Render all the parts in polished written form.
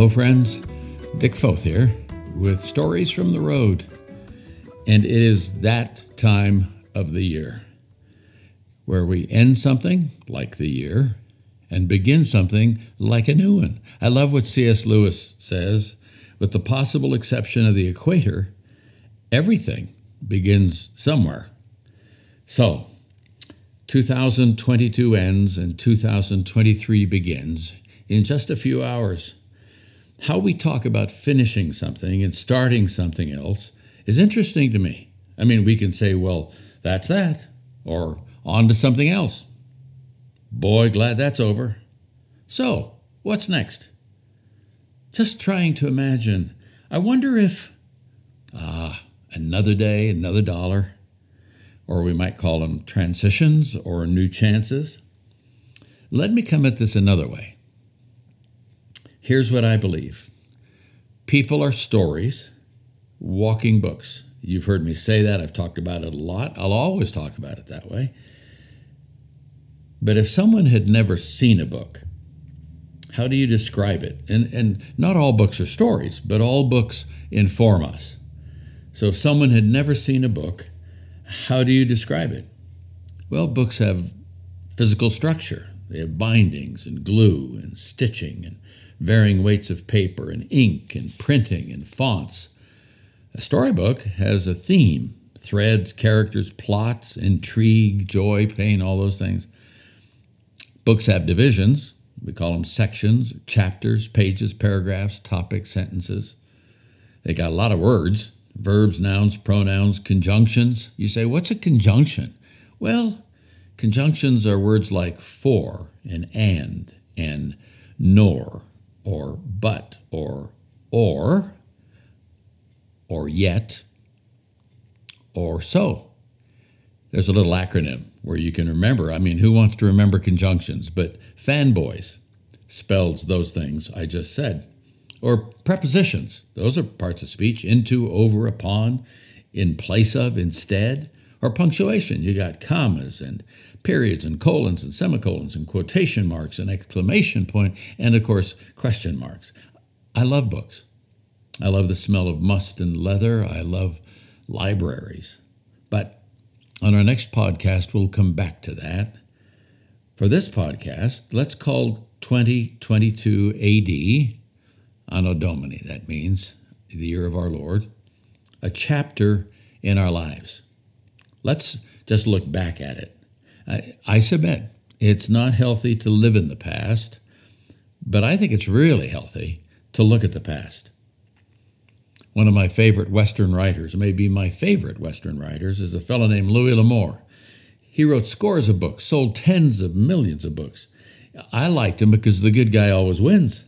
Hello friends, Dick Foth here with Stories from the Road, and it is that time of the year where we end something like the year and begin something like a new one. I love what C.S. Lewis says, with the possible exception of the equator, everything begins somewhere. So, 2022 ends and 2023 begins in just a few hours. How we talk about finishing something and starting something else is interesting to me. I mean, we can say, well, that's that, or on to something else. Boy, glad that's over. So, what's next? Just trying to imagine. I wonder if, another day, another dollar, or we might call them transitions or new chances. Let me come at this another way. Here's what I believe. People are stories, walking books. You've heard me say that. I've talked about it a lot. I'll always talk about it that way. But if someone had never seen a book, how do you describe it? And not all books are stories, but all books inform us. So if someone had never seen a book, how do you describe it? Well, books have physical structure. They have bindings and glue and stitching and varying weights of paper and ink and printing and fonts. A storybook has a theme, threads, characters, plots, intrigue, joy, pain, all those things. Books have divisions. We call them sections, chapters, pages, paragraphs, topics, sentences. They got a lot of words, verbs, nouns, pronouns, conjunctions. You say, what's a conjunction? Well, conjunctions are words like for and nor, or but, or yet, or so. There's a little acronym where you can remember. I mean, who wants to remember conjunctions? But fanboys spells those things I just said. Or prepositions. Those are parts of speech. Into, over, upon, in place of, instead. Or punctuation. You got commas and periods and colons and semicolons and quotation marks and exclamation point and, of course, question marks. I love books. I love the smell of must and leather. I love libraries. But on our next podcast, we'll come back to that. For this podcast, let's call 2022 AD, Anno Domini, that means the year of our Lord, a chapter in our lives. Let's just look back at it. I submit it's not healthy to live in the past, but I think it's really healthy to look at the past. One of my favorite Western writers, maybe my favorite Western writers, is a fellow named Louis L'Amour. He wrote scores of books, sold tens of millions of books. I liked him because the good guy always wins,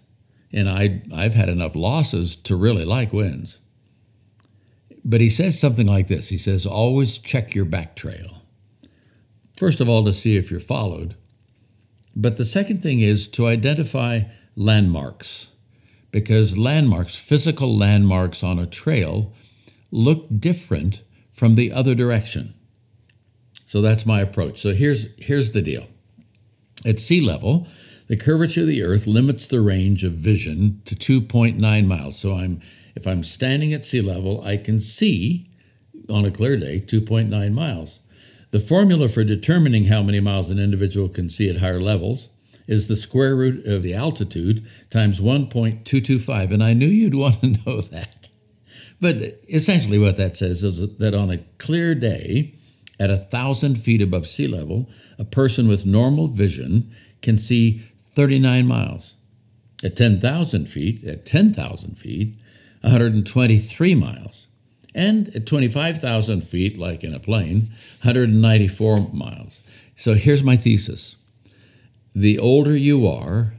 and I've had enough losses to really like wins. But he says something like this. He says, always check your back trail. First of all, to see if you're followed. But the second thing is to identify landmarks, because landmarks, physical landmarks on a trail, look different from the other direction. So that's my approach. So here's the deal. At sea level, the curvature of the Earth limits the range of vision to 2.9 miles. So if I'm standing at sea level, I can see, on a clear day, 2.9 miles. The formula for determining how many miles an individual can see at higher levels is the square root of the altitude times 1.225. And I knew you'd want to know that. But essentially what that says is that on a clear day, at 1,000 feet above sea level, a person with normal vision can see 39 miles. At 10,000 feet, 123 miles. And at 25,000 feet, like in a plane, 194 miles. So here's my thesis. The older you are,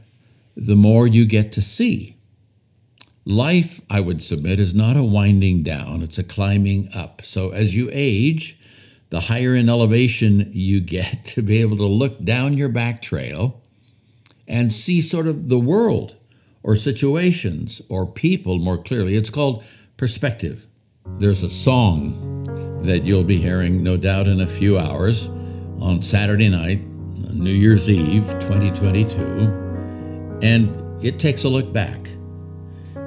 the more you get to see. Life, I would submit, is not a winding down, it's a climbing up. So as you age, the higher in elevation you get to be able to look down your back trail and see sort of the world or situations or people more clearly. It's called perspective. There's a song that you'll be hearing, no doubt, in a few hours on Saturday night, New Year's Eve, 2022, and it takes a look back.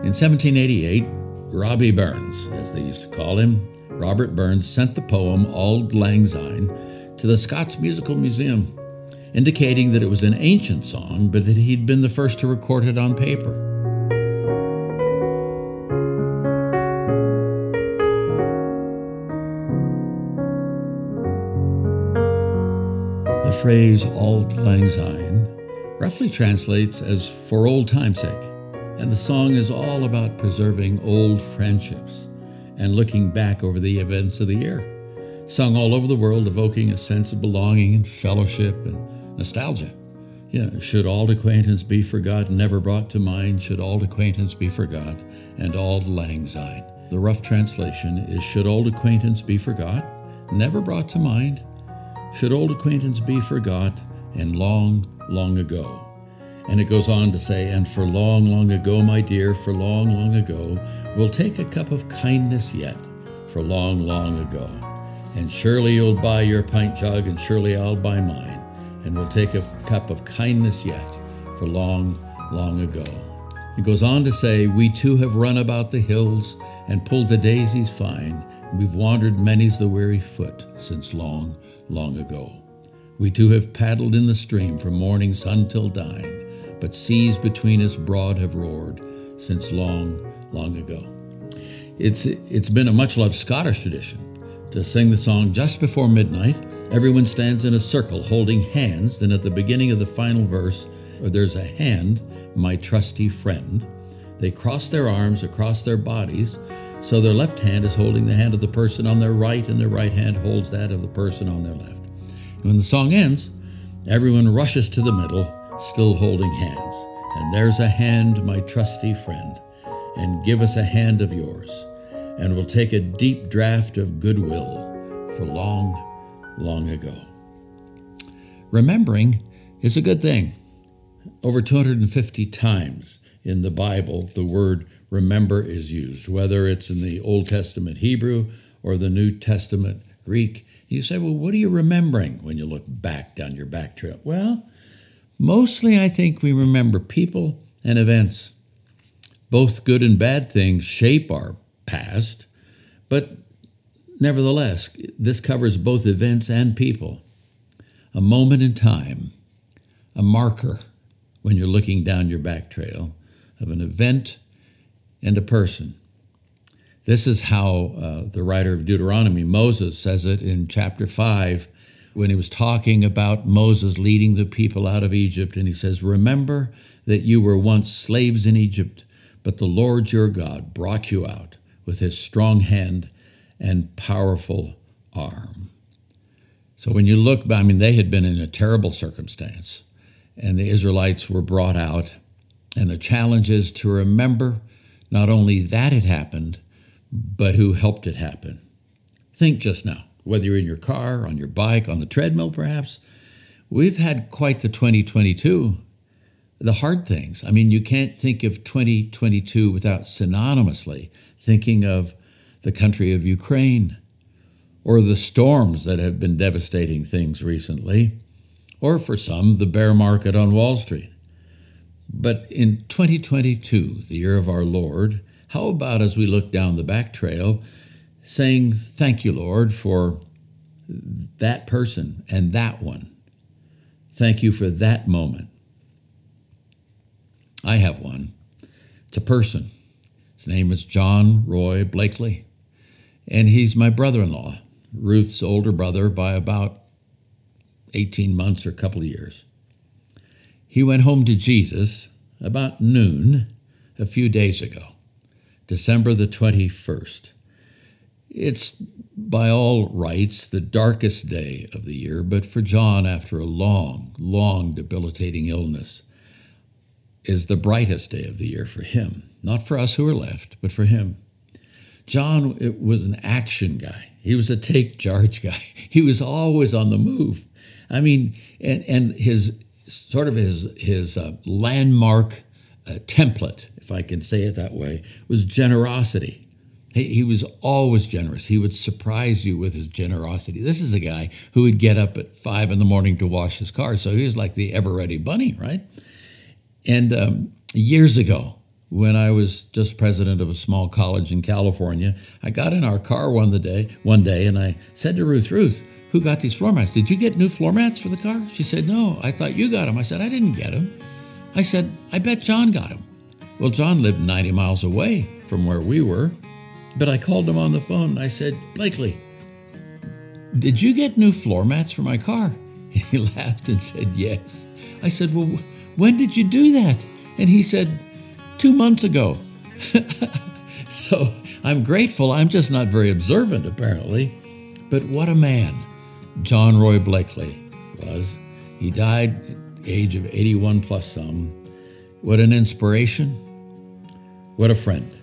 In 1788, Robbie Burns, as they used to call him, Robert Burns, sent the poem Auld Lang Syne to the Scots Musical Museum, indicating that it was an ancient song, but that he'd been the first to record it on paper. The phrase Auld Lang Syne roughly translates as for old time's sake, and the song is all about preserving old friendships and looking back over the events of the year. Sung all over the world, evoking a sense of belonging and fellowship and nostalgia. Yeah, should auld acquaintance be forgot, never brought to mind, should auld acquaintance be forgot, and auld lang syne. The rough translation is should old acquaintance be forgot, never brought to mind, should old acquaintance be forgot, and long, long ago. And it goes on to say, and for long, long ago, my dear, for long, long ago, we'll take a cup of kindness yet, for long, long ago. And surely you'll buy your pint jug, and surely I'll buy mine, and we'll take a cup of kindness yet, for long, long ago. It goes on to say, we too have run about the hills, and pulled the daisies fine, and we've wandered many's the weary foot, since long, long ago. We too have paddled in the stream, from morning sun till dine, but seas between us broad have roared, since long, long ago. It's been a much-loved Scottish tradition to sing the song just before midnight. Everyone stands in a circle holding hands, then at the beginning of the final verse, there's a hand, my trusty friend. They cross their arms across their bodies, so their left hand is holding the hand of the person on their right, and their right hand holds that of the person on their left. And when the song ends, everyone rushes to the middle, still holding hands. And there's a hand, my trusty friend, and give us a hand of yours, and we'll take a deep draft of goodwill for long, long ago. Remembering is a good thing. Over 250 times in the Bible, the word remember is used, whether it's in the Old Testament Hebrew or the New Testament Greek. You say, well, what are you remembering when you look back down your back trail? Well, mostly I think we remember people and events. Both good and bad things shape our past, but nevertheless, this covers both events and people. A moment in time, a marker when you're looking down your back trail of an event and a person. This is how the writer of Deuteronomy, Moses, says it in chapter 5 when he was talking about Moses leading the people out of Egypt, and he says, remember that you were once slaves in Egypt, but the Lord your God brought you out with his strong hand and powerful arm. So when you look, they had been in a terrible circumstance, and the Israelites were brought out, and the challenge is to remember not only that it happened, but who helped it happen. Think just now, whether you're in your car, on your bike, on the treadmill perhaps, we've had quite the 2022, the hard things. You can't think of 2022 without synonymously thinking of the country of Ukraine, or the storms that have been devastating things recently, or for some, the bear market on Wall Street. But in 2022, the year of our Lord, how about as we look down the back trail, saying, thank you, Lord, for that person and that one. Thank you for that moment. I have one. It's a person. His name is John Roy Blakely, and he's my brother-in-law, Ruth's older brother by about 18 months or a couple of years. He went home to Jesus about noon a few days ago, December the 21st. It's by all rights the darkest day of the year, but for John, after a long, long debilitating illness, is the brightest day of the year for him. Not for us who are left, but for him. John was an action guy. He was a take charge guy. He was always on the move. And his landmark template, if I can say it that way, was generosity. He was always generous. He would surprise you with his generosity. This is a guy who would get up at 5 a.m. to wash his car, so he was like the ever-ready bunny, right? And years ago, when I was just president of a small college in California, I got in our car one day, and I said to Ruth, who got these floor mats? Did you get new floor mats for the car? She said, no, I thought you got them. I said, I didn't get them. I said, I bet John got them. Well, John lived 90 miles away from where we were, but I called him on the phone and I said, Blakely, did you get new floor mats for my car? He laughed and said, yes. I said, well, when did you do that? And he said, 2 months ago. So I'm grateful. I'm just not very observant, apparently. But what a man John Roy Blakely was. He died at the age of 81 plus some. What an inspiration. What a friend.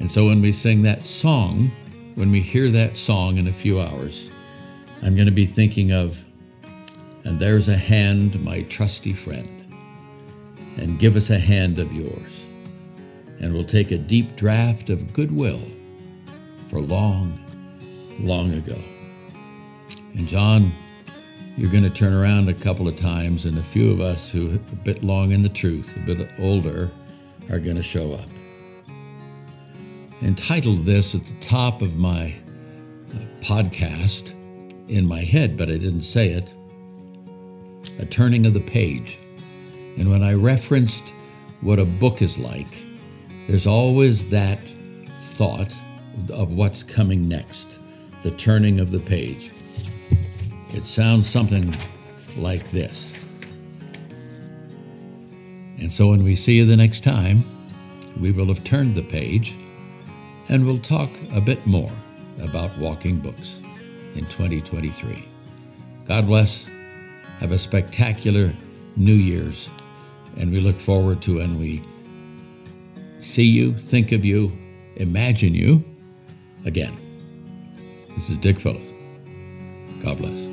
And so when we sing that song, when we hear that song in a few hours, I'm going to be thinking of, and there's a hand, my trusty friend, and give us a hand of yours. And we'll take a deep draft of goodwill for long, long ago. And John, you're going to turn around a couple of times, and a few of us who are a bit long in the truth, a bit older, are going to show up. Entitled this at the top of my podcast in my head, but I didn't say it, A Turning of the Page. And when I referenced what a book is like, there's always that thought of what's coming next, the turning of the page. It sounds something like this. And so when we see you the next time, we will have turned the page, and we'll talk a bit more about walking books in 2023. God bless. Have a spectacular New Year's, and we look forward to when we see you, think of you, imagine you again. This is Dick Foth. God bless.